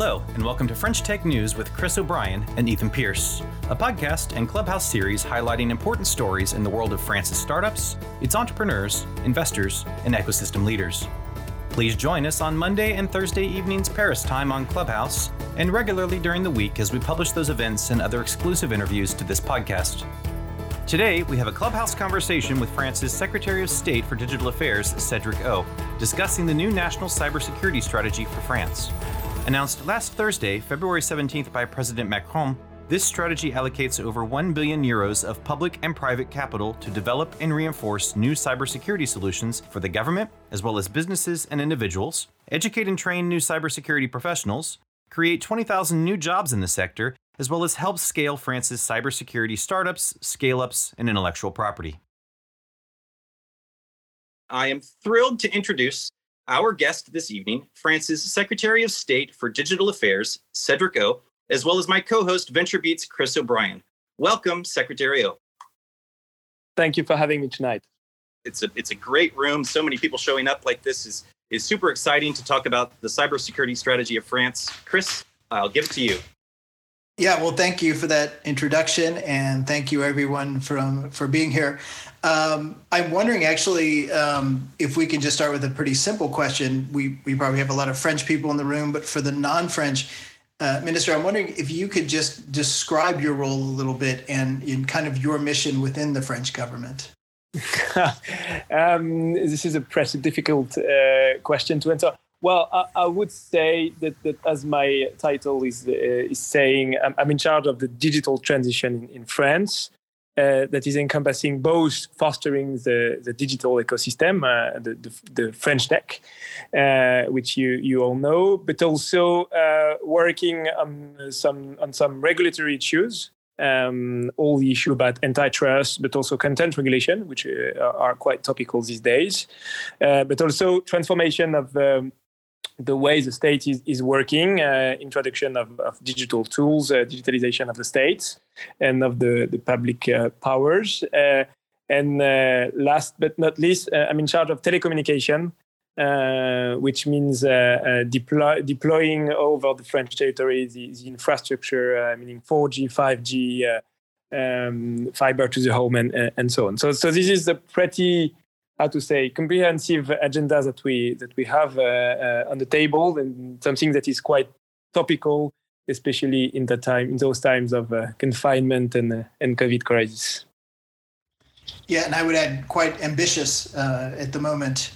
Hello, and welcome to French Tech News with Chris O'Brien and Ethan Pierce, a podcast and Clubhouse series highlighting important stories in the world of France's startups, its entrepreneurs, investors, and ecosystem leaders. Please join us on Monday and Thursday evenings Paris time on Clubhouse, and regularly during the week as we publish those events and other exclusive interviews to this podcast. Today, we have a Clubhouse conversation with France's Secretary of State for Digital Affairs, Cédric O, discussing the new national cybersecurity strategy for France. Announced last Thursday, February 17th by President Macron, this strategy allocates over 1 billion euros of public and private capital to develop and reinforce new cybersecurity solutions for the government, as well as businesses and individuals, educate and train new cybersecurity professionals, create 20,000 new jobs in the sector, as well as help scale France's cybersecurity startups, scale-ups, and intellectual property. I am thrilled to introduce our guest this evening, France's Secretary of State for Digital Affairs, Cédric O, as well as my co-host, VentureBeat's Chris O'Brien. Welcome, Secretary O. Thank you for having me tonight. It's a great room. So many people showing up like this is super exciting to talk about the cybersecurity strategy of France. Chris, I'll give it to you. Yeah, well, thank you for that introduction, and thank you everyone for being here. I'm wondering actually if we can just start with a pretty simple question. We probably have a lot of French people in the room, but for the non-French minister, I'm wondering if you could just describe your role a little bit and in kind of your mission within the French government. This is a pretty difficult question to answer. Well, I would say that as my title is saying, I'm in charge of the digital transition in France that is encompassing both fostering the digital ecosystem, the French tech, which you all know, but also working on some regulatory issues, all the issue about antitrust, but also content regulation, which are quite topical these days, but also transformation of the way the state is working, introduction of digital tools, digitalization of the state and of the public powers. And last but not least, I'm in charge of telecommunication, which means deploying over the French territory the infrastructure, meaning 4G, 5G, fiber to the home, and so on. So this is a pretty, how to say, comprehensive agenda that we have on the table, and something that is quite topical, especially in those times of confinement and COVID crisis. Yeah, and I would add quite ambitious at the moment,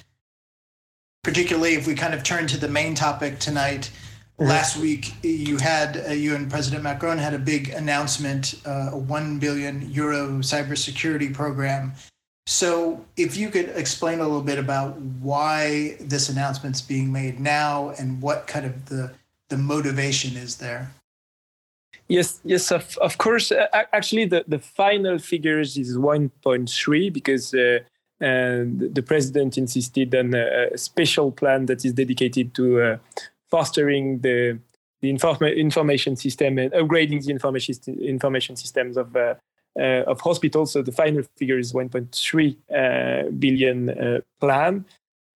particularly if we kind of turn to the main topic tonight. Last week, you and President Macron had a big announcement, a 1 billion euro cybersecurity program. So if you could explain a little bit about why this announcement's being made now and what kind of the motivation is there. Yes, of course. Actually, the final figures is 1.3 because the president insisted on a special plan that is dedicated to fostering the information system and upgrading the information systems of hospitals. So the final figure is 1.3 billion plan.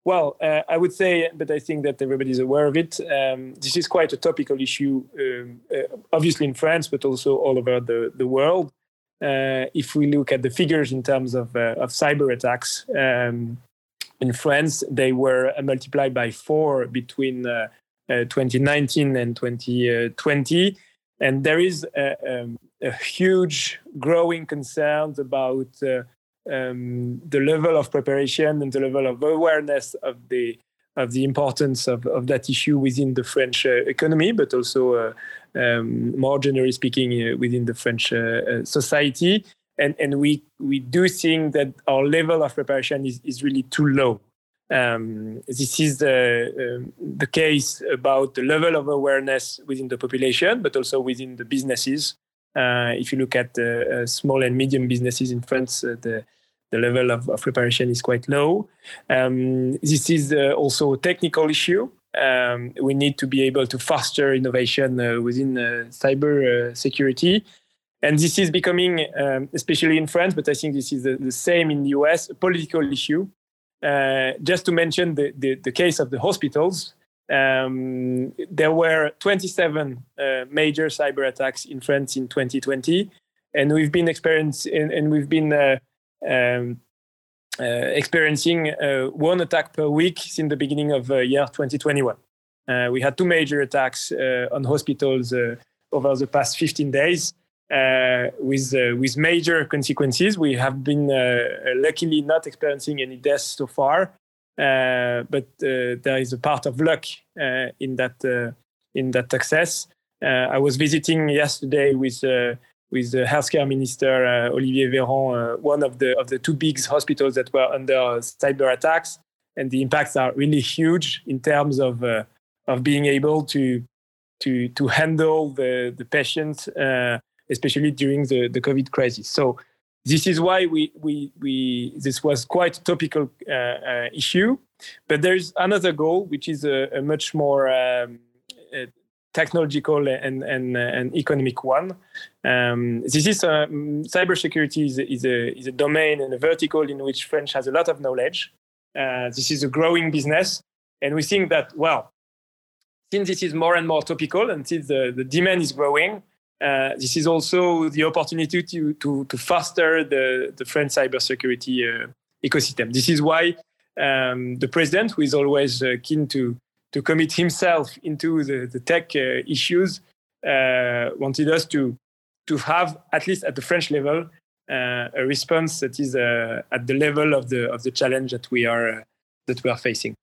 Well, I would say, but I think that everybody's aware of it, this is quite a topical issue, obviously in France, but also all over the world. If we look at the figures in terms of cyber attacks in France, they were multiplied by 4 between 2019 and 2020. And there is a huge growing concern about the level of preparation and the level of awareness of the importance of that issue within the French economy, but also more generally speaking within the French society. And we do think that our level of preparation is really too low. This is the case about the level of awareness within the population, but also within the businesses. If you look at small and medium businesses in France, the level of preparation is quite low. This is also a technical issue. We need to be able to foster innovation within cyber security. And this is becoming, especially in France, but I think this is the same in the US, a political issue. Just to mention the case of the hospitals, There were 27 major cyber attacks in France in 2020, and we've been experiencing one attack per week since the beginning of year 2021. We had two major attacks on hospitals over the past 15 days with major consequences. We have been luckily not experiencing any deaths so far, but there is a part of luck in that success. I was visiting yesterday with the healthcare minister Olivier Véran, one of the two big hospitals that were under cyber attacks, and the impacts are really huge in terms of being able to handle the patients, especially during the COVID crisis. So this is why we this was quite a topical issue. But there is another goal, which is a much more technological and economic one. This is cybersecurity is a domain and a vertical in which France has a lot of knowledge. This is a growing business, and we think that since this is more and more topical, and since the demand is growing, this is also the opportunity to foster the French cybersecurity ecosystem. This is why the president, who is always keen to commit himself into the tech issues, wanted us to have, at least at the French level, a response that is at the level of the challenge that we are facing.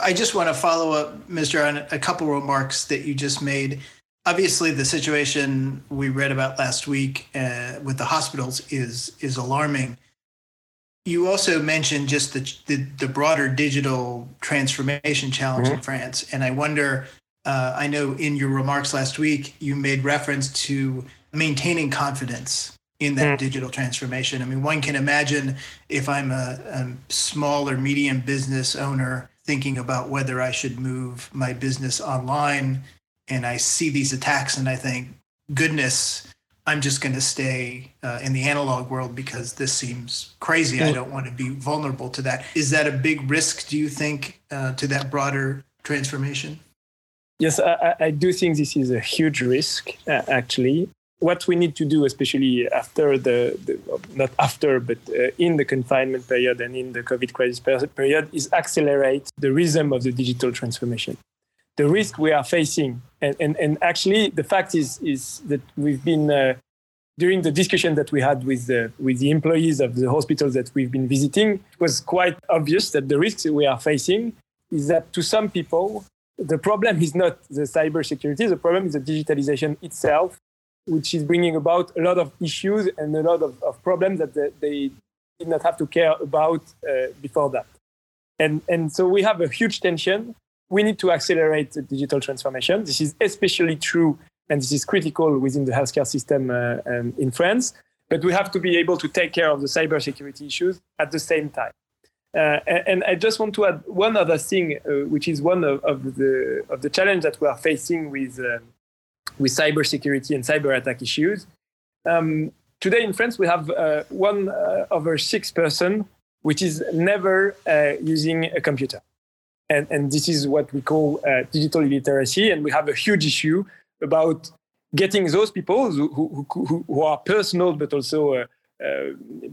I just want to follow up, Mr., on a couple of remarks that you just made. Obviously, the situation we read about last week with the hospitals is alarming. You also mentioned just the broader digital transformation challenge in France, and I wonder. I know in your remarks last week you made reference to maintaining confidence in that digital transformation. I mean, one can imagine if I'm a small or medium business owner thinking about whether I should move my business online, and I see these attacks and I think, goodness, I'm just going to stay in the analog world because this seems crazy. I don't want to be vulnerable to that. Is that a big risk, do you think, to that broader transformation? Yes, I do think this is a huge risk, actually. What we need to do, especially after in the confinement period and in the COVID crisis period, is accelerate the rhythm of the digital transformation. The risk we are facing, and actually the fact is that we've been, during the discussion that we had with the employees of the hospitals that we've been visiting, it was quite obvious that the risks we are facing is that to some people, the problem is not the cybersecurity, the problem is the digitalization itself, which is bringing about a lot of issues and a lot of problems that they did not have to care about before that. And so we have a huge tension. We need to accelerate the digital transformation. This is especially true, and this is critical within the healthcare system in France, but we have to be able to take care of the cybersecurity issues at the same time. And I just want to add one other thing, which is one of the challenge that we are facing with cybersecurity and cyber attack issues. Today in France, we have one over 6 persons, which is never using a computer. And this is what we call digital illiteracy. And we have a huge issue about getting those people who are personal, but also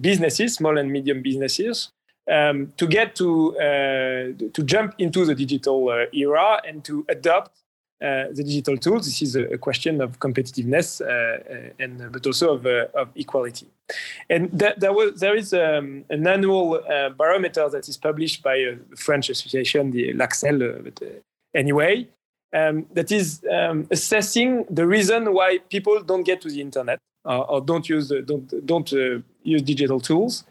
businesses, small and medium businesses, to get to jump into the digital era and to adopt the digital tools. This is a question of competitiveness, but also of equality. And there is an annual barometer that is published by a French association, the l'Axel, that is assessing the reason why people don't get to the internet or don't use digital tools.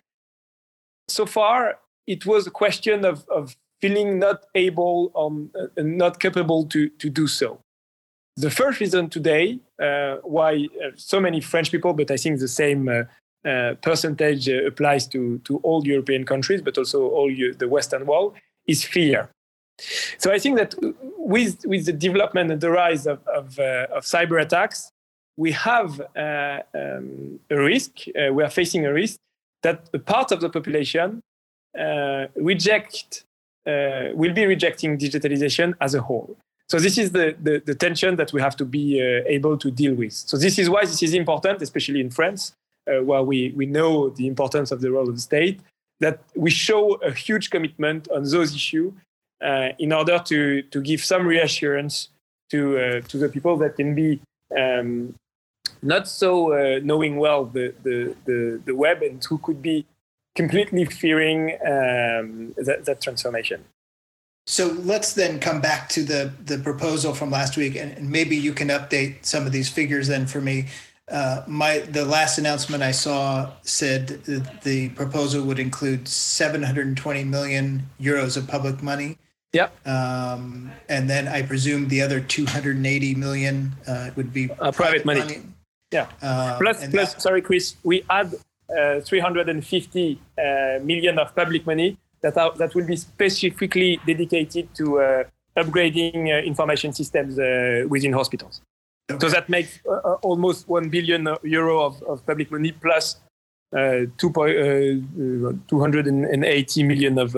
So far, it was a question of feeling not able and not capable to do so. The first reason today why so many French people, but I think the same percentage applies to all European countries, but also all the Western world, is fear. So I think that with the development and the rise of cyber attacks, we have a risk. We are facing a risk that a part of the population reject will be rejecting digitalization as a whole. So this is the tension that we have to be able to deal with. So this is why this is important, especially in France, where we know the importance of the role of the state, that we show a huge commitment on those issues in order to give some reassurance to the people that can be not so knowing well the web and who could be completely fearing that transformation. So let's then come back to the proposal from last week, and maybe you can update some of these figures then for me. The last announcement I saw said that the proposal would include 720 million euros of public money. Yep. And then I presume the other 280 million would be private money. Yeah. Plus, sorry, Chris, we add 350 million of public money that will be specifically dedicated to upgrading information systems within hospitals. Okay. So that makes almost 1 billion euro of public money plus 280 million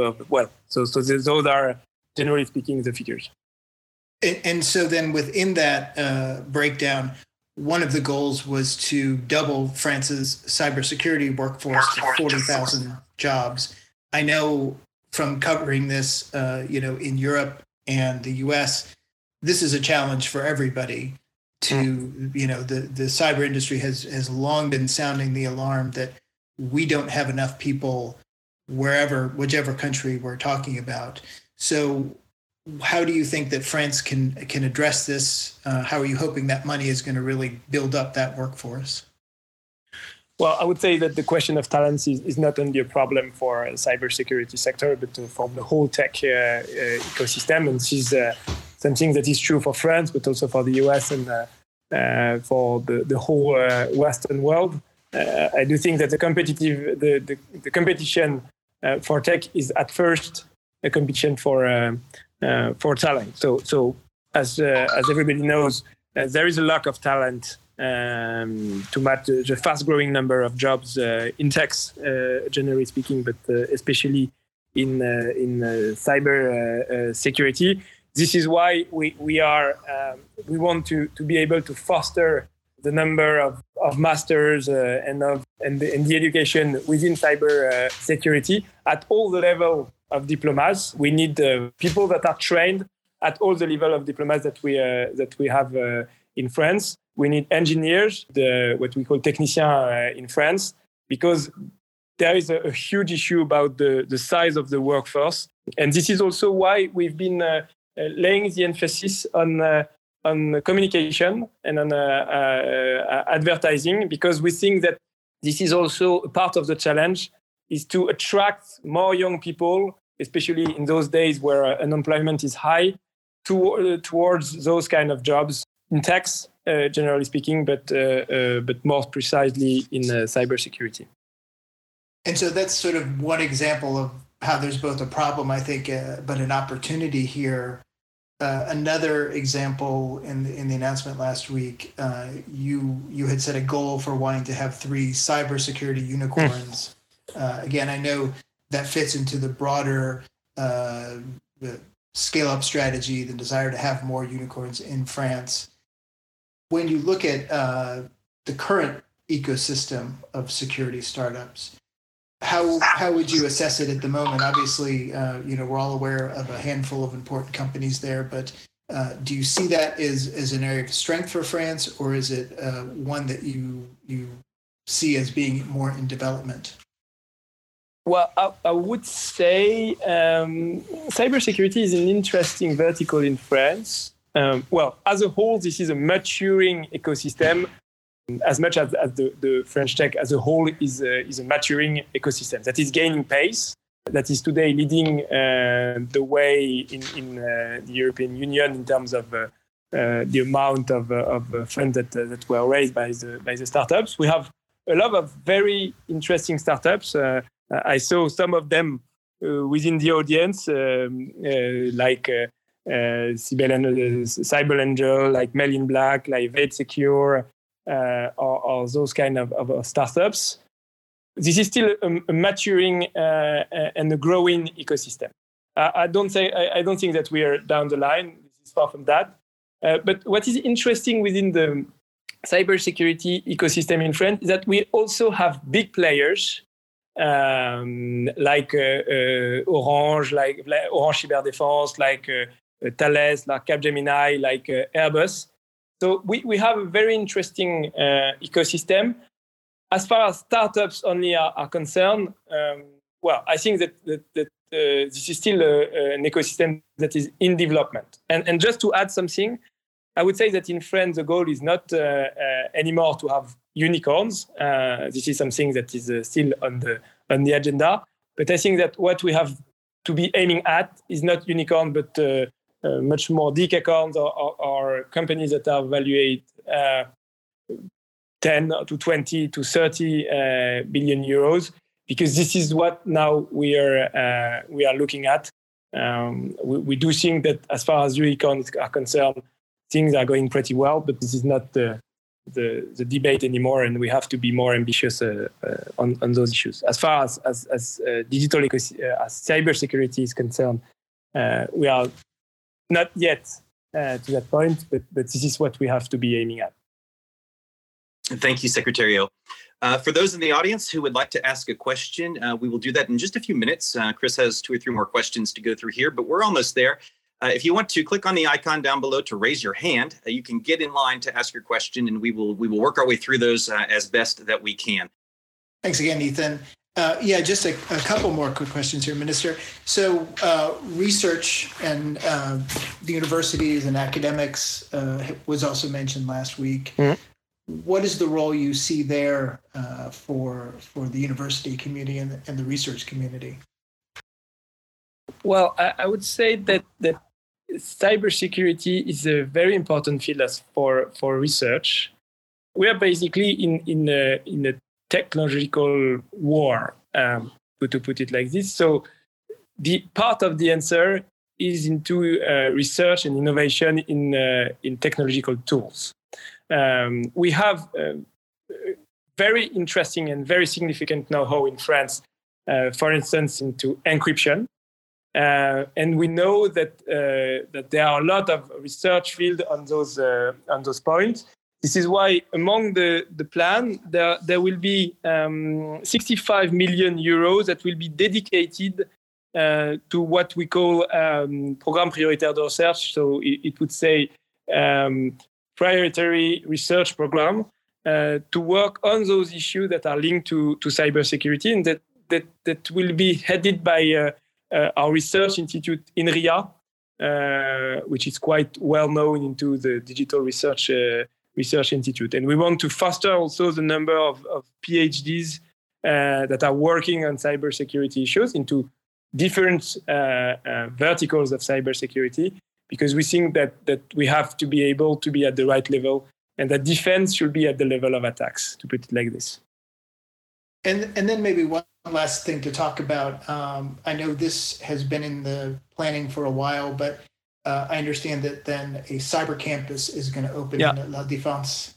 so those are, generally speaking, the figures. And so then within that breakdown, one of the goals was to double France's cybersecurity workforce to 40,000 jobs. I know from covering this, in Europe and the U.S., this is a challenge for everybody. The cyber industry has long been sounding the alarm that we don't have enough people whichever country we're talking about. So how do you think that France can address this? How are you hoping that money is going to really build up that workforce? Well, I would say that the question of talents is not only a problem for the cybersecurity sector, but for the whole tech ecosystem. And this is something that is true for France, but also for the US and for the whole Western world. I do think that the competition for tech is at first a competition for talent. So as everybody knows, there is a lack of talent to match the fast-growing number of jobs in tech, generally speaking, but especially in cyber security. This is why we want to be able to foster the number of masters and the education within cyber security at all the level of diplomas. We need people that are trained at all the level of diplomas that we have in France. We need engineers, what we call techniciens in France, because there is a huge issue about the size of the workforce, and this is also why we've been laying the emphasis on communication and on advertising, because we think that this is also part of the challenge, is to attract more young people, especially in those days where unemployment is high, towards those kind of jobs in tech, generally speaking, but more precisely in cybersecurity. And so that's sort of one example of how there's both a problem, I think, but an opportunity here. Another example in the announcement last week, you had set a goal for wanting to have 3 cybersecurity unicorns. Again, I know that fits into the broader scale-up strategy, the desire to have more unicorns in France. When you look at the current ecosystem of security startups, how would you assess it at the moment? Obviously, we're all aware of a handful of important companies there, but do you see that as an area of strength for France, or is it one that you see as being more in development? Well, I would say cybersecurity is an interesting vertical in France. As a whole, this is a maturing ecosystem. As much as the French tech as a whole is a maturing ecosystem that is gaining pace, that is today leading the way in the European Union in terms of the amount of funds that were raised by the startups. We have a lot of very interesting startups. I saw some of them within the audience, like CybelAngel, like Mel in Black, like Vade Secure. Or those kind of startups. This is still a maturing and a growing ecosystem. I don't think that we are down the line. This is far from that. But what is interesting within the cybersecurity ecosystem in France is that we also have big players Orange, like Orange Cyberdefense, like Thales, like Capgemini, like Airbus. So we have a very interesting ecosystem. As far as startups only are concerned, I think that this is still an ecosystem that is in development. And just to add something, I would say that in France, the goal is not anymore to have unicorns. This is something that is still on the agenda. But I think that what we have to be aiming at is not unicorn, but much more decacorns or companies that are valued 10 to 20 to 30 billion euros, because this is what now we are looking at. We do think that as far as unicorns are concerned, things are going pretty well, but this is not the debate anymore, and we have to be more ambitious on those issues. As far as digital as cybersecurity is concerned, we are not yet to that point, but this is what we have to be aiming at. Thank you, Secretary O. For those in the audience who would like to ask a question, we will do that in just a few minutes. Chris has 2 or 3 more questions to go through here, but we're almost there. If you want to click on the icon down below to raise your hand, you can get in line to ask your question, and we will work our way through those as best that we can. Thanks again, Ethan. Just a couple more quick questions here, Minister. So research and the universities and academics was also mentioned last week. Mm-hmm. What is the role you see there for the university community and the research community? Well, I would say that cybersecurity is a very important field for research. We are basically in a technological war, to put it like this. So the part of the answer is into research and innovation in technological tools. We have very interesting and very significant know-how in France, for instance, into encryption. And we know that there are a lot of research field on those points. This is why among the plan, there will be 65 million euros that will be dedicated to what we call Programme Prioritaire de Recherche. So it would say Priority Research Programme to work on those issues that are linked to cybersecurity, and that will be headed by our research institute, INRIA, which is quite well known into the digital research institute. And we want to foster also the number of PhDs that are working on cybersecurity issues into different verticals of cybersecurity, because we think that we have to be able to be at the right level, and that defense should be at the level of attacks, to put it like this. And then maybe one last thing to talk about. I know this has been in the planning for a while, but I understand that then a cyber campus is going to open at La Défense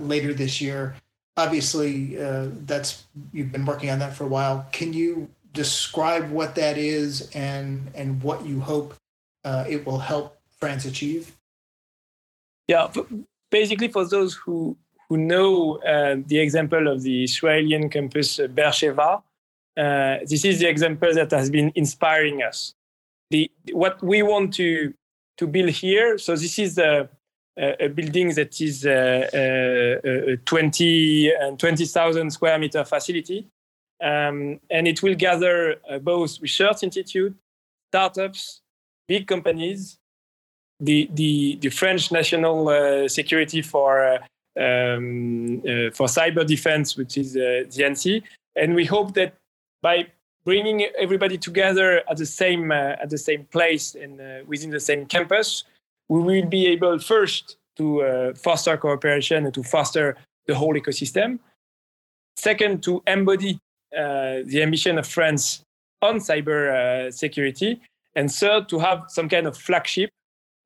later this year. Obviously, you've been working on that for a while. Can you describe what that is and what you hope it will help France achieve? Yeah, basically for those who know the example of the Israeli campus Be'er Sheva, this is the example that has been inspiring us. What we want to build here, so this is a building that is a 20,000 square meter facility, and it will gather both research institutes, startups, big companies, the French National Security for cyber defense, which is DNC, and we hope that by bringing everybody together at the same place and within the same campus, we will be able first to foster cooperation and to foster the whole ecosystem. Second, to embody the ambition of France on cyber security, and third, to have some kind of flagship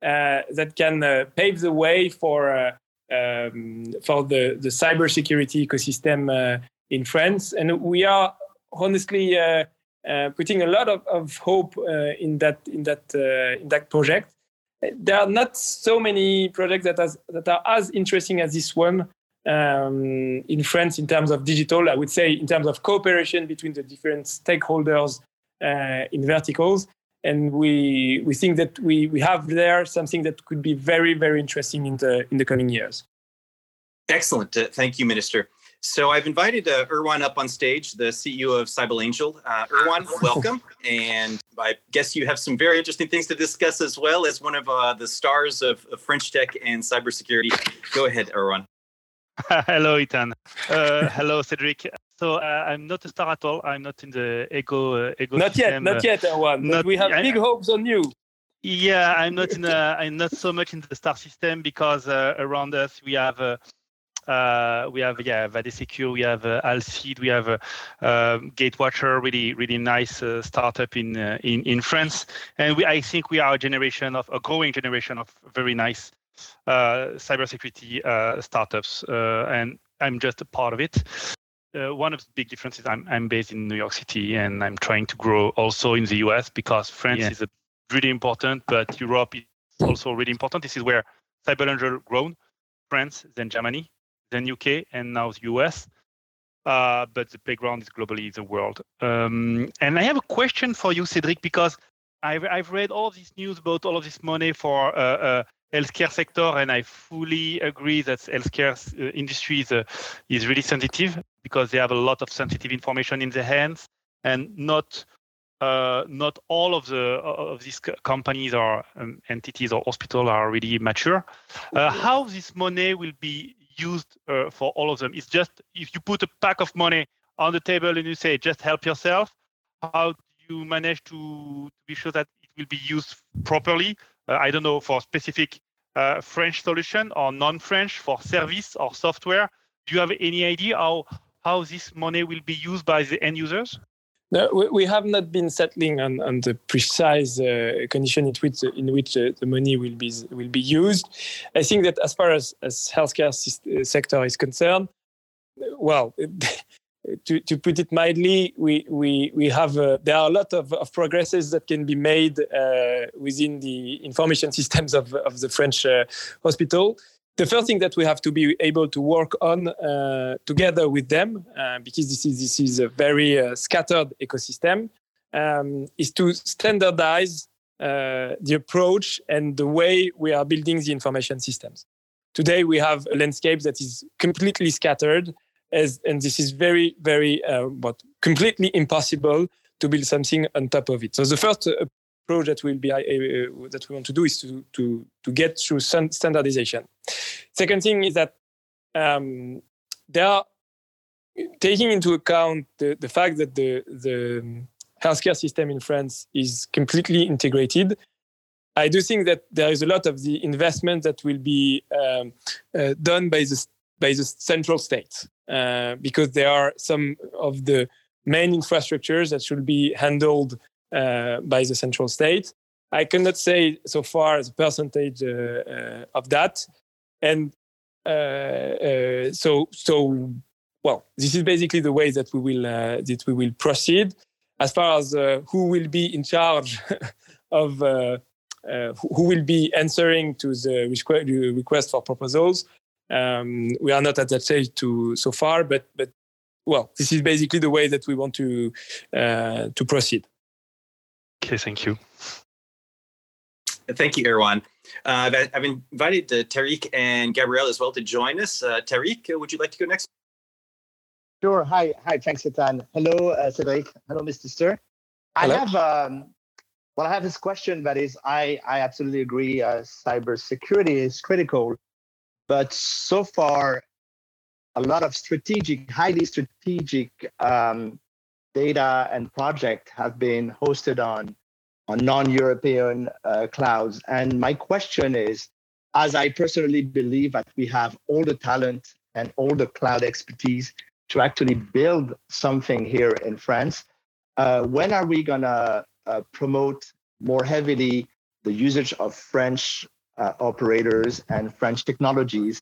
that can pave the way for the cybersecurity ecosystem in France. And we are honestly putting a lot of hope in that project. There are not so many projects that are as interesting as this one in France in terms of digital. I would say in terms of cooperation between the different stakeholders in verticals, and we think that we have there something that could be very, very interesting in the coming years. Excellent, thank you, Minister. So I've invited Erwan up on stage, the CEO of CybelAngel. Erwan, welcome. And I guess you have some very interesting things to discuss as well as one of the stars of French tech and cybersecurity. Go ahead, Erwan. Hello, Ethan. Hello, Cédric. So I'm not a star at all. I'm not in the ego. Not yet, Erwan. But we have big hopes on you. Yeah, I'm not so much in the star system because around us we have. We have Vade Secure, we have Alcide, we have Gatewatcher, really nice startup in France, and I think we are a growing generation of very nice cybersecurity startups, and I'm just a part of it. One of the big differences, I'm based in New York City, and I'm trying to grow also in the US because France is really important, but Europe is also really important. This is where CybelAngel grown: France, then Germany, then UK, and now the US. But the playground is globally the world. And I have a question for you, Cédric, because I've read all this news about all of this money for healthcare sector, and I fully agree that healthcare industry is really sensitive because they have a lot of sensitive information in their hands, and not all of these companies or entities or hospitals are really mature. How this money will be used for all of them? It's just if you put a pack of money on the table and you say, just help yourself, how do you manage to be sure that it will be used properly? I don't know, for specific French solution or non-French, for service or software. Do you have any idea how this money will be used by the end users? No, we have not been settling on the precise condition in which the money will be used. I think that as far as healthcare sector is concerned, well, to put it mildly, we have there are a lot of progresses that can be made within the information systems of the French hospital. The first thing that we have to be able to work on together with them, because this is a very scattered ecosystem, is to standardize the approach and the way we are building the information systems. Today, we have a landscape that is completely scattered, and this is very, very, completely impossible to build something on top of it. So the first approach that we want to do is to get through standardization. Second thing is that they are taking into account the fact that the healthcare system in France is completely integrated. I do think that there is a lot of the investment that will be done by the central state because there are some of the main infrastructures that should be handled by the central state. I cannot say so far the percentage of that, and so this is basically the way that we will proceed. As far as who will be in charge of who will be answering to the request for proposals, we are not at that stage so far. But well, this is basically the way that we want to proceed. Okay, thank you. Thank you, Erwan. I've invited Tariq and Gabrielle as well to join us. Tariq, would you like to go next? Sure. Hi. Thanks, Ethan. Hello, Cedric. Hello, Mr. Sir. Hello. I have this question that is, I absolutely agree. Cybersecurity is critical, but so far, a lot of highly strategic data and project have been hosted on non-European clouds. And my question is, as I personally believe that we have all the talent and all the cloud expertise to actually build something here in France, when are we going to promote more heavily the usage of French operators and French technologies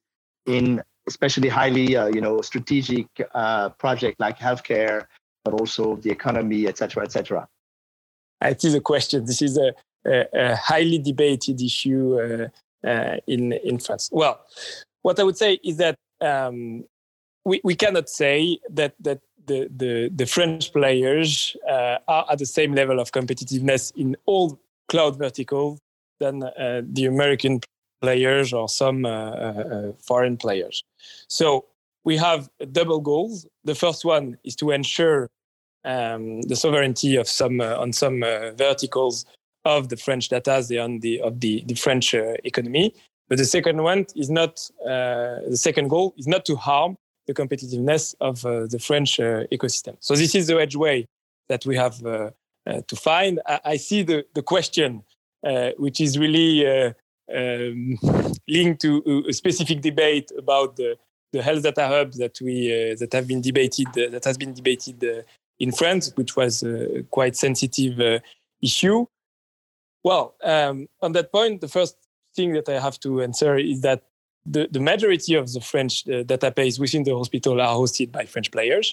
in especially highly strategic project like healthcare but also the economy, et cetera, et cetera. It is a question. This is a highly debated issue in France. Well, what I would say is that we cannot say that the French players are at the same level of competitiveness in all cloud verticals than the American players or some foreign players. So we have double goals. The first one is to ensure the sovereignty of some verticals of the French data of the French economy. But the second one is not the second goal is not to harm the competitiveness of the French ecosystem. So this is the edgeway that we have to find. I see the question, which is really linked to a specific debate about the health data hub that has been debated in France, which was a quite sensitive issue. Well, on that point, the first thing that I have to answer is that the majority of the French database within the hospital are hosted by French players.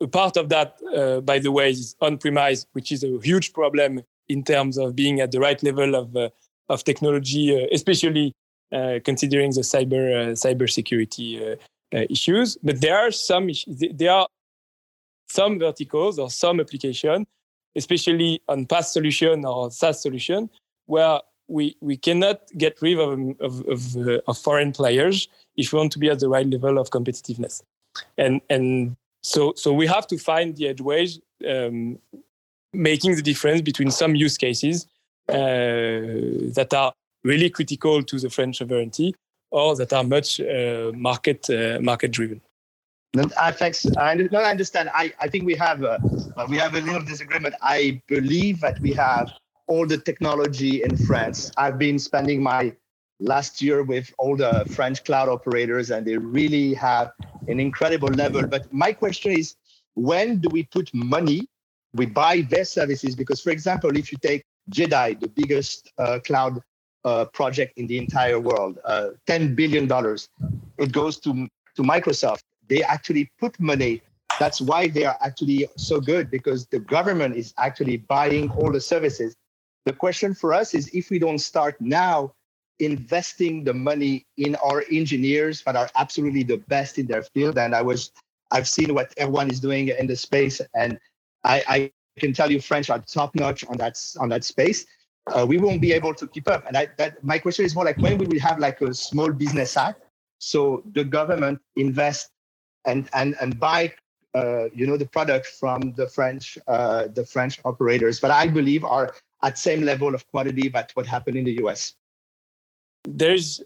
A part of that, by the way, is on-premise, which is a huge problem in terms of being at the right level of technology, especially considering the cybersecurity issues. But there are some verticals or some applications, especially on PaaS solution or SaaS solution, where we cannot get rid of foreign players if we want to be at the right level of competitiveness. And so we have to find the edgeways, making the difference between some use cases that are really critical to the French sovereignty or that are much market driven. I understand. I think we have a little disagreement. I believe that we have all the technology in France. I've been spending my last year with all the French cloud operators, and they really have an incredible level. But my question is, when do we put money? We buy their services because, for example, if you take JEDI, the biggest cloud project in the entire world, $10 billion, it goes to Microsoft. They actually put money. That's why they are actually so good, because the government is actually buying all the services. The question for us is, if we don't start now investing the money in our engineers that are absolutely the best in their field, and I've seen what Erwan is doing in the space, and I can tell you French are top-notch on that space, we won't be able to keep up. And my question is more like, when will we have like a small business act so the government invests and buy, the product from the French operators that I believe are at same level of quality that what happened in the US? There's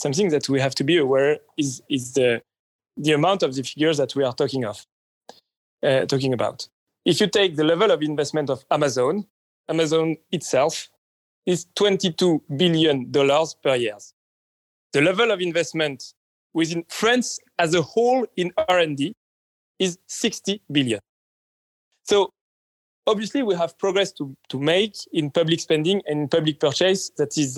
something that we have to be aware is the amount of the figures that we are talking about. If you take the level of investment of Amazon itself is $22 billion per year. The level of investment within France as a whole in R&D is 60 billion. So obviously we have progress to make in public spending and in public purchase that is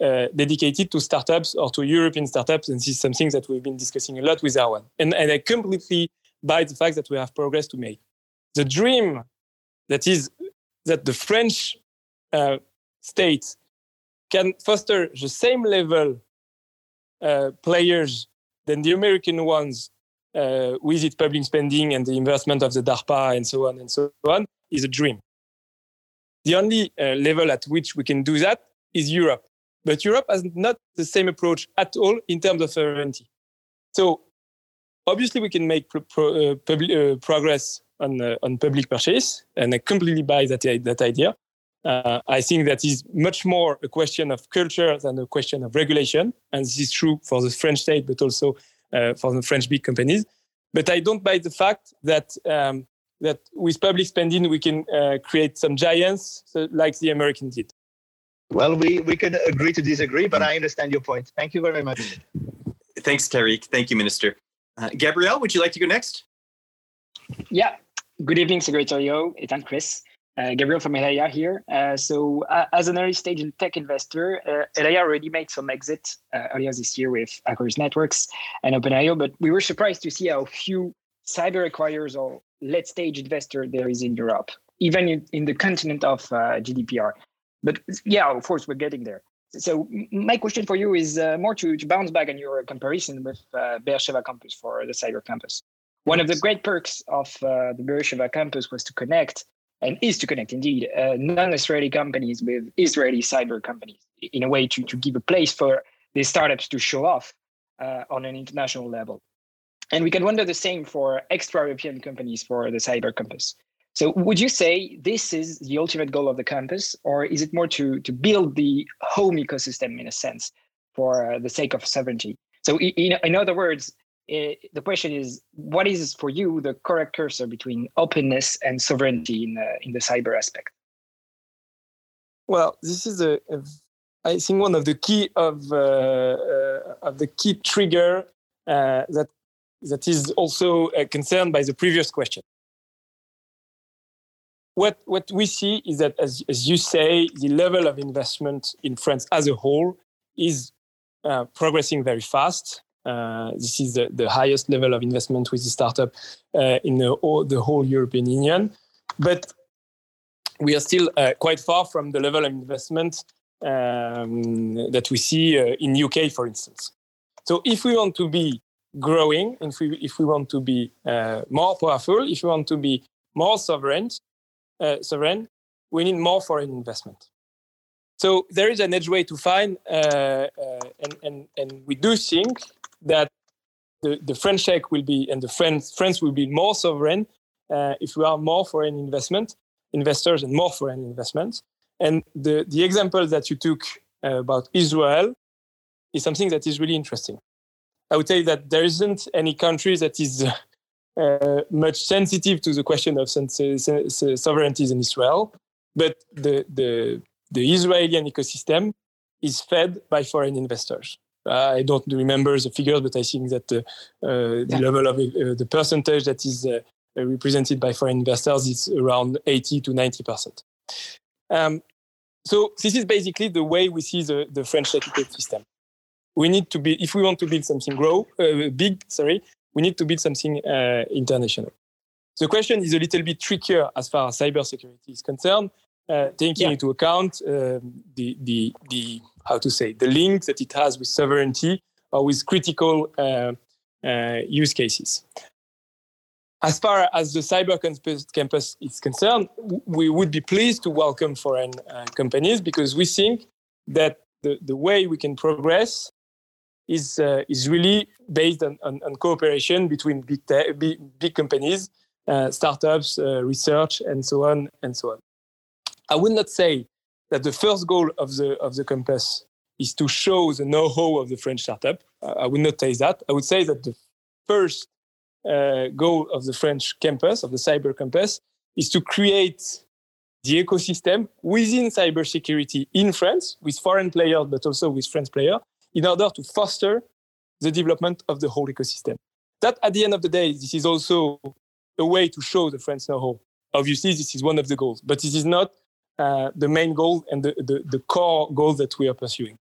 dedicated to startups or to European startups. And this is something that we've been discussing a lot with Erwan. And I completely buy the fact that we have progress to make. The dream that is that the French state can foster the same level players than the American ones with its public spending and the investment of the DARPA and so on is a dream. The only level at which we can do that is Europe. But Europe has not the same approach at all in terms of sovereignty. So obviously we can make progress on public purchase, and I completely buy that idea. I think that is much more a question of culture than a question of regulation, and this is true for the French state, but also for the French big companies. But I don't buy the fact that with public spending we can create some giants like the Americans did. Well, we can agree to disagree, but I understand your point. Thank you very much. Thanks, Tariq. Thank you, Minister. Gabrielle, would you like to go next? Yeah. Good evening, Secretary O, Ethan, Chris. Gabriel from ELAIA here. So as an early stage tech investor, ELAIA already made some exit earlier this year with Aquarius Networks and OpenIO, but we were surprised to see how few cyber acquirers or late-stage investor there is in Europe, even in the continent of GDPR. But yeah, of course, we're getting there. So my question for you is more to bounce back on your comparison with Be'er Sheva campus for the cyber campus. One of the great perks of the Be'er Sheva campus was to connect, and is to connect indeed, non-Israeli companies with Israeli cyber companies in a way to give a place for these startups to show off on an international level. And we can wonder the same for extra-European companies for the cyber campus. So would you say this is the ultimate goal of the campus, or is it more to build the home ecosystem in a sense for the sake of sovereignty? So in other words, the question is, what is for you the correct cursor between openness and sovereignty in the cyber aspect? Well, this is I think one of the key of the key trigger that is also concerned by the previous question. What we see is that, as you say, the level of investment in France as a whole is progressing very fast. This is the highest level of investment with the startup in the whole European Union. But we are still quite far from the level of investment that we see in UK, for instance. So if we want to be growing, if we want to be more powerful, if we want to be more sovereign, we need more foreign investment. So there is an edgeway to find, and we do think that the French tech will be, and the France will be more sovereign if we are more foreign investors and more foreign investments. And the example that you took about Israel is something that is really interesting. I would say that there isn't any country that is much sensitive to the question of sovereignties in Israel, but the Israeli ecosystem is fed by foreign investors. I don't remember the figures, but I think that the level of the percentage that is represented by foreign investors is around 80 to 90%. So this is basically the way we see the French ecosystem. We need to be, if we want to build something big, we need to build something international. The question is a little bit trickier as far as cybersecurity is concerned, taking into account the link that it has with sovereignty or with critical use cases. As far as the cyber campus is concerned, we would be pleased to welcome foreign companies, because we think that the way we can progress is really based on cooperation between big companies, startups, research, and so on and so on. I would not say that the first goal of the campus is to show the know-how of the French startup. I would not say that. I would say that the first goal of the French campus, of the cyber campus, is to create the ecosystem within cybersecurity in France, with foreign players, but also with French players, in order to foster the development of the whole ecosystem. That, at the end of the day, this is also a way to show the French know-how. Obviously, this is one of the goals, but this is not the main goal and the core goal that we are pursuing.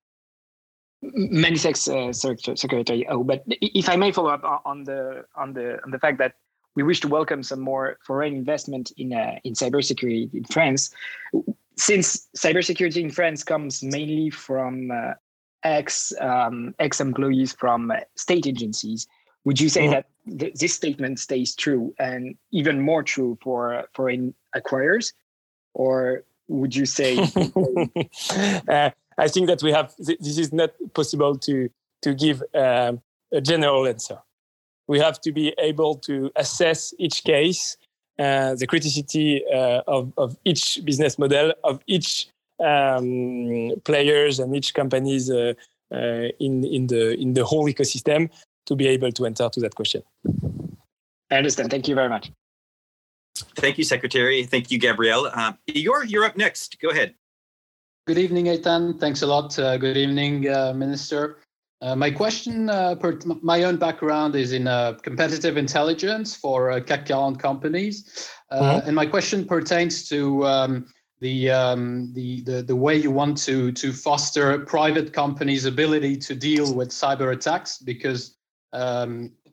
Many thanks, Secretary O. But if I may follow up on the fact that we wish to welcome some more foreign investment in cybersecurity in France, since cybersecurity in France comes mainly from ex-employees from state agencies, would you say that this statement stays true and even more true for foreign acquirers? Or would you say... I think that we have... This is not possible to give a general answer. We have to be able to assess each case, the criticality of each business model, of each players and each companies in the whole ecosystem, to be able to answer to that question. I understand. Thank you very much. Thank you, Secretary. Thank you, Gabrielle. You're up next. Go ahead. Good evening, Ethan. Thanks a lot. Good evening, Minister. My question, my own background is in competitive intelligence for CAC 40 companies. And my question pertains to the way you want to foster private companies' ability to deal with cyber attacks, because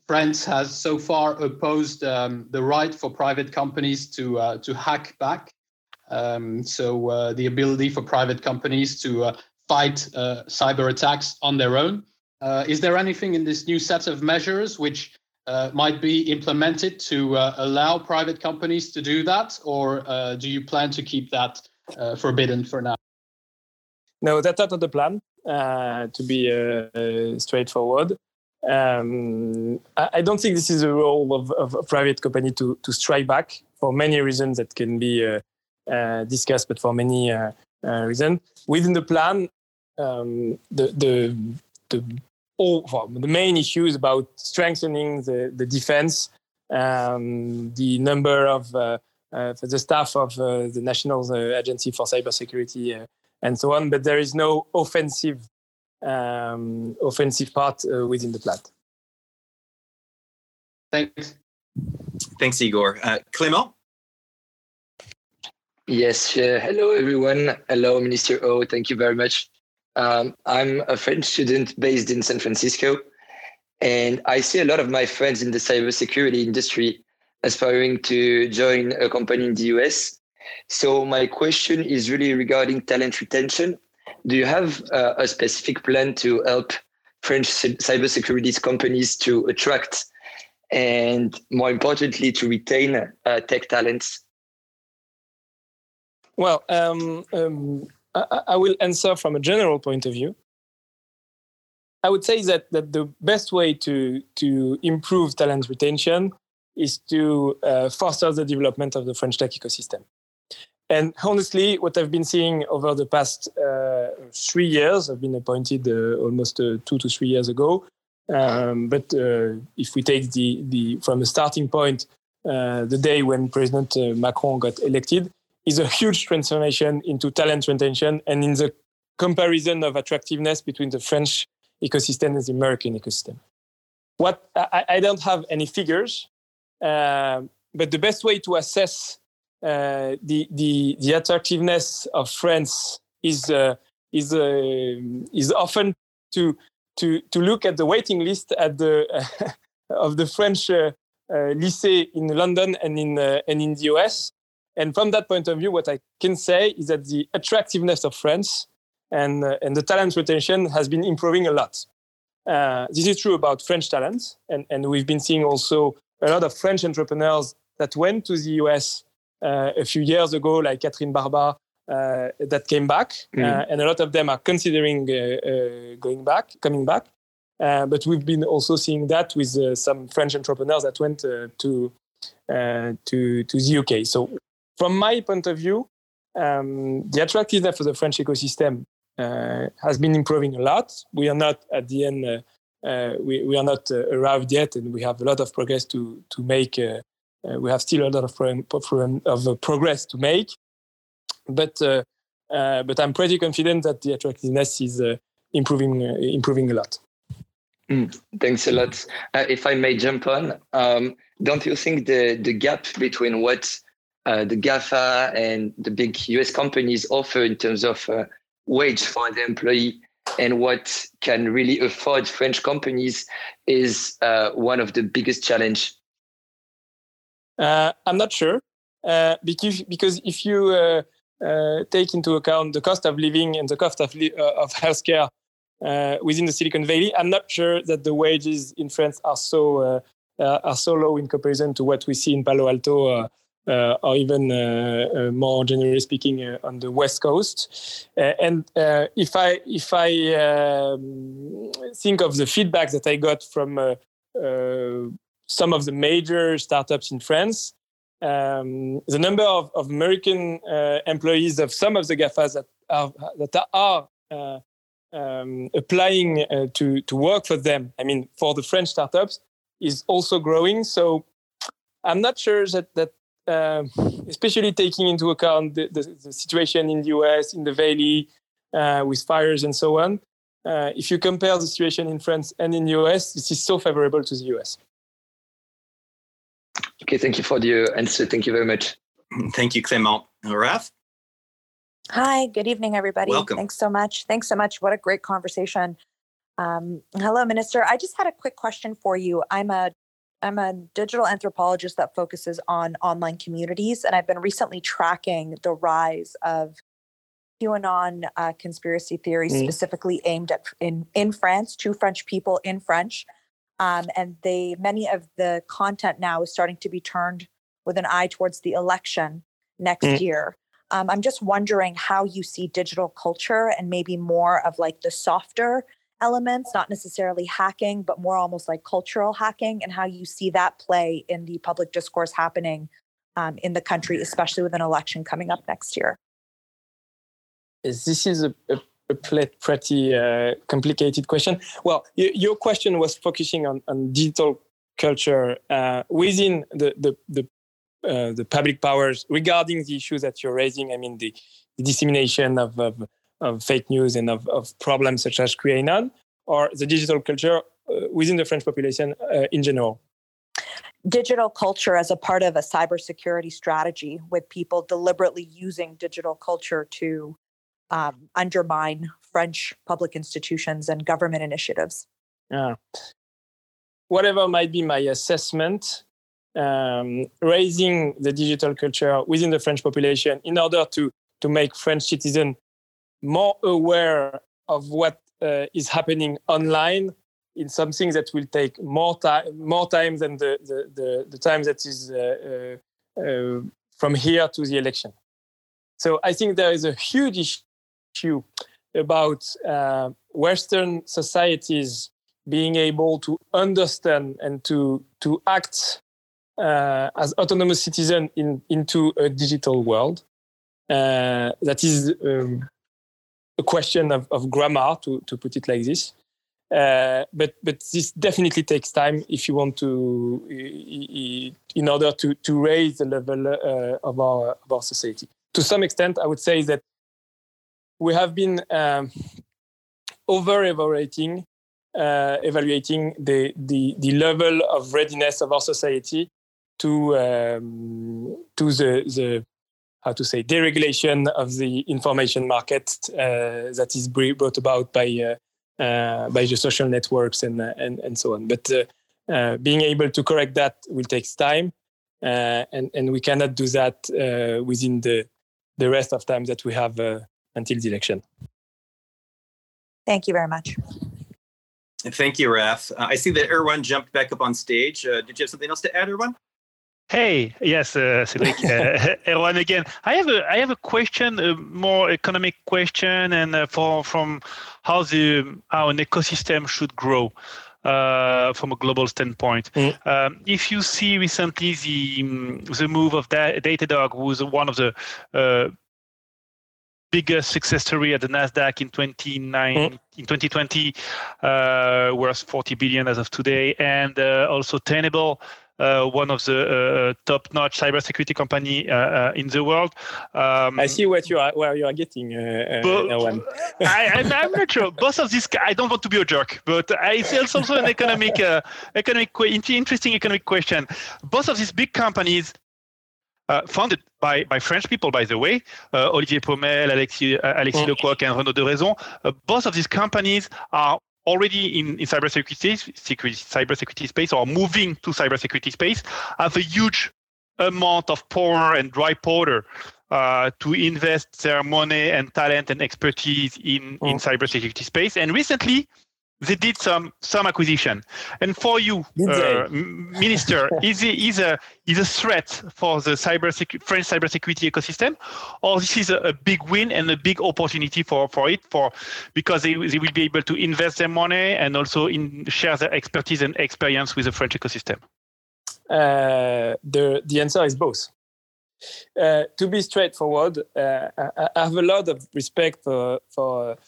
France has so far opposed the right for private companies to hack back. So the ability for private companies to fight cyber attacks on their own. Is there anything in this new set of measures which might be implemented to allow private companies to do that, or do you plan to keep that forbidden for now? No, that's not the plan, to be straightforward. I don't think this is the role of a private company to strike back for many reasons that can be discussed, but for many reasons. Within the plan, the main issue is about strengthening the defense, the number of for the staff of the National Agency for Cybersecurity and so on. But there is no offensive part within the plan. Thanks, Igor. Clément? Yes. Hello, everyone. Hello, Minister O. Thank you very much. I'm a French student based in San Francisco, and I see a lot of my friends in the cybersecurity industry aspiring to join a company in the US. So my question is really regarding talent retention. Do you have a specific plan to help French cybersecurity companies to attract and, more importantly, to retain tech talents? Well, I will answer from a general point of view. I would say that the best way to improve talent retention is to foster the development of the French tech ecosystem. And honestly, what I've been seeing over the past 3 years, I've been appointed almost 2 to 3 years ago. But if we take the from the starting point, the day when President Macron got elected, is a huge transformation into talent retention and in the comparison of attractiveness between the French ecosystem and the American ecosystem. What I don't have any figures, but the best way to assess the attractiveness of France is often to look at the waiting list at the of the French lycée in London and in the US. And from that point of view, what I can say is that the attractiveness of France and the talent retention has been improving a lot. This is true about French talent. And we've been seeing also a lot of French entrepreneurs that went to the US a few years ago, like Catherine Barba, that came back. Mm-hmm. And a lot of them are considering coming back. But we've been also seeing that with some French entrepreneurs that went to the UK. So, from my point of view, the attractiveness of the French ecosystem has been improving a lot. We are not at the end, we are not arrived yet, and we have a lot of progress to make. We have still a lot of progress to make, but I'm pretty confident that the attractiveness is improving a lot. Thanks a lot. If I may jump on, don't you think the gap between what the GAFA and the big US companies offer in terms of wage for the employee and what can really afford French companies is one of the biggest challenges? I'm not sure, because if you take into account the cost of living and the cost of healthcare within the Silicon Valley, I'm not sure that the wages in France are so low in comparison to what we see in Palo Alto. Or even more generally speaking, on the West Coast. And if I think of the feedback that I got from some of the major startups in France, the number of American employees of some of the GAFAs that are applying to work for them, I mean, for the French startups, is also growing. So I'm not sure that especially taking into account the situation in the US, in the Valley, with fires and so on. If you compare the situation in France and in the US, this is so favorable to the US. Okay, thank you for the answer. Thank you very much. Thank you, Clément. Raph? Hi, good evening, everybody. Welcome. Thanks so much. What a great conversation. Hello, Minister. I just had a quick question for you. I'm a digital anthropologist that focuses on online communities, and I've been recently tracking the rise of QAnon conspiracy theories, specifically aimed at in France, to French people in French. And many of the content now is starting to be turned with an eye towards the election next year. I'm just wondering how you see digital culture and maybe more of like the softer elements, not necessarily hacking, but more almost like cultural hacking, and how you see that play in the public discourse happening in the country, especially with an election coming up next year. This is a pretty complicated question. Well, your question was focusing on digital culture within the public powers regarding the issues that you're raising. I mean, the dissemination of fake news and of problems such as QAnon, or the digital culture within the French population in general? Digital culture as a part of a cybersecurity strategy, with people deliberately using digital culture to undermine French public institutions and government initiatives. Yeah. Whatever might be my assessment, raising the digital culture within the French population in order to make French citizens more aware of what is happening online is something that will take more time than the time that is from here to the election. So I think there is a huge issue about Western societies being able to understand and to act as autonomous citizens into a digital world. That is a question of grammar, to put it like this. But this definitely takes time if you want to, in order to raise the level of our society. To some extent, I would say that we have been evaluating the level of readiness of our society to the how to say deregulation of the information market that is brought about by the social networks and so on. But being able to correct that will take time, and we cannot do that within the rest of time that we have until the election. Thank you very much. Thank you, Raf. I see that Erwan jumped back up on stage. Did you have something else to add, Erwan? Hey, yes, Cédric, Erwan again. I have a question, a more economic question, and from how an ecosystem should grow. From a global standpoint. If you see recently the move of Datadog, who was one of the biggest success story at the Nasdaq in 2020, worth $40 billion as of today, and also Tenable, one of the top-notch cybersecurity company in the world. I see where you are getting. I'm not sure. Both of these, I don't want to be a jerk, but it's also an interesting economic question. Both of these big companies, founded by French people, by the way, Olivier Pomel, Alexis Lecouac, and Renaud De Raison. Both of these companies are already in cybersecurity space, or moving to cybersecurity space, have a huge amount of power and dry powder to invest their money and talent and expertise in cybersecurity space. And recently, they did some acquisition. And for you, Minister, is a threat for the French cybersecurity ecosystem, or this is a big win and a big opportunity for it, because they will be able to invest their money and also share their expertise and experience with the French ecosystem? The answer is both. To be straightforward, I have a lot of respect for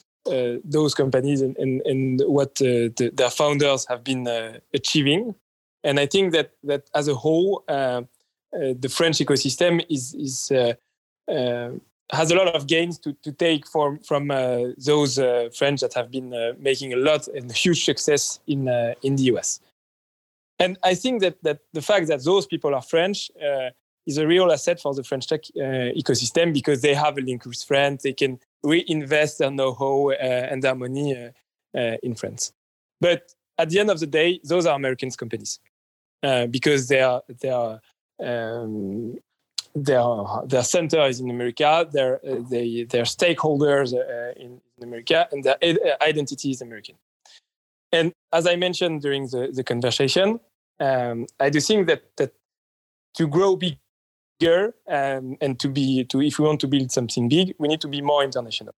those companies and what their founders have been achieving, and I think that as a whole, the French ecosystem is has a lot of gains to take from those French that have been making a lot and huge success in the US. And I think that the fact that those people are French is a real asset for the French tech ecosystem, because they have a link with France. They can reinvest their know-how and their money in France. But at the end of the day, those are American companies because their center is in America, their stakeholders in America, and their identity is American. And as I mentioned during the conversation, I do think that to grow bigger and if we want to build something big, we need to be more international.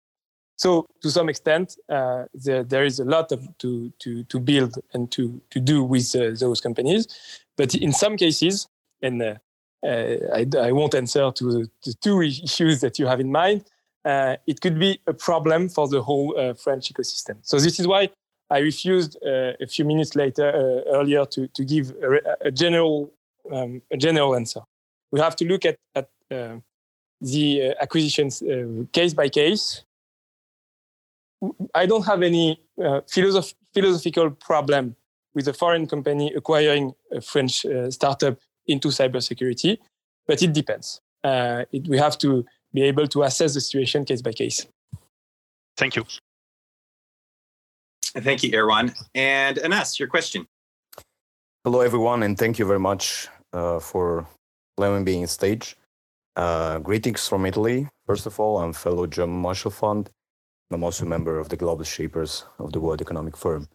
So to some extent, there is a lot to build and to do with those companies. But in some cases, and I won't answer to the two issues that you have in mind, it could be a problem for the whole French ecosystem. So this is why I refused a few minutes earlier to give a general answer. We have to look at the acquisitions case by case. I don't have any philosophical problem with a foreign company acquiring a French startup into cybersecurity, but it depends. We have to be able to assess the situation case by case. Thank you. Thank you, Erwan. And Anas, your question. Hello, everyone, and thank you very much for allowing me being on stage. Greetings from Italy. First of all, I'm fellow German Marshall Fund. I'm also a member of the Global Shapers of the World Economic Forum.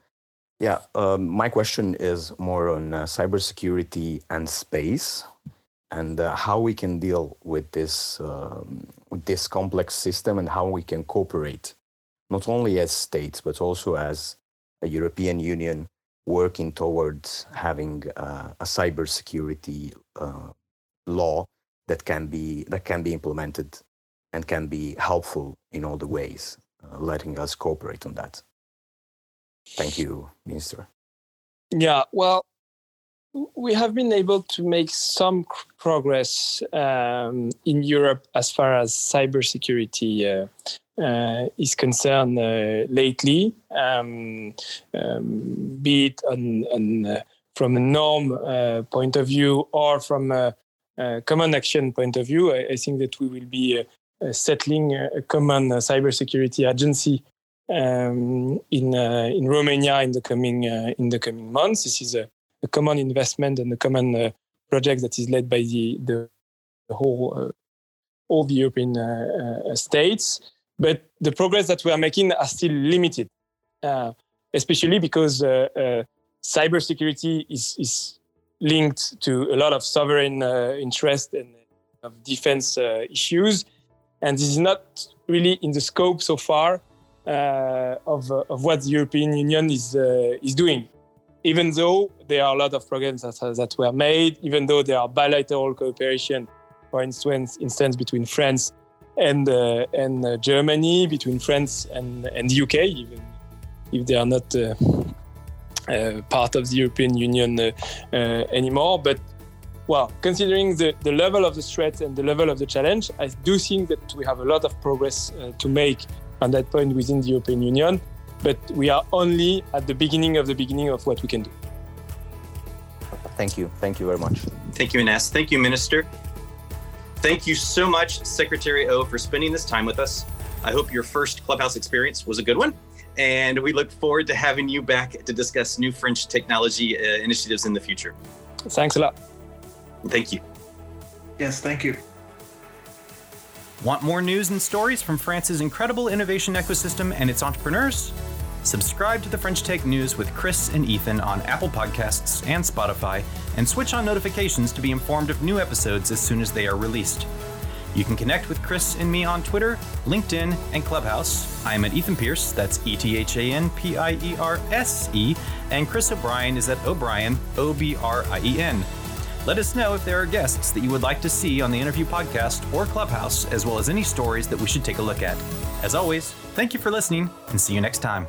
Yeah, my question is more on cybersecurity and space, and how we can deal with this complex system and how we can cooperate, not only as states but also as a European Union working towards having a cybersecurity law that can be implemented and can be helpful in all the ways. Letting us cooperate on that. Thank you, Minister. Yeah, well, we have been able to make some progress in Europe as far as cybersecurity is concerned lately, be it on from a norm point of view or from a common action point of view. I think that we will be settling a common cybersecurity agency in Romania in the coming months. This is a common investment and a common project that is led by the whole all the European states. But the progress that we are making are still limited, especially because cybersecurity is linked to a lot of sovereign interest and of defense issues. And this is not really in the scope so far of what the European Union is doing. Even though there are a lot of programs that were made, even though there are bilateral cooperation, for instance between France and Germany, between France and the UK, even if they are not part of the European Union anymore. But well, considering the level of the threat and the level of the challenge, I do think that we have a lot of progress to make on that point within the European Union, but we are only at the beginning of what we can do. Thank you. Thank you very much. Thank you, Anas. Thank you, Minister. Thank you so much, Secretary O, for spending this time with us. I hope your first Clubhouse experience was a good one, and we look forward to having you back to discuss new French technology initiatives in the future. Thanks a lot. Thank you. Yes, thank you. Want more news and stories from France's incredible innovation ecosystem and its entrepreneurs? Subscribe to the French Tech News with Chris and Ethan on Apple Podcasts and Spotify, and switch on notifications to be informed of new episodes as soon as they are released. You can connect with Chris and me on Twitter, LinkedIn, and Clubhouse. I'm at Ethan Pierce, that's EthanPierce, and Chris O'Brien is at O'Brien, O-B-R-I-E-N. Let us know if there are guests that you would like to see on the interview podcast or Clubhouse, as well as any stories that we should take a look at. As always, thank you for listening and see you next time.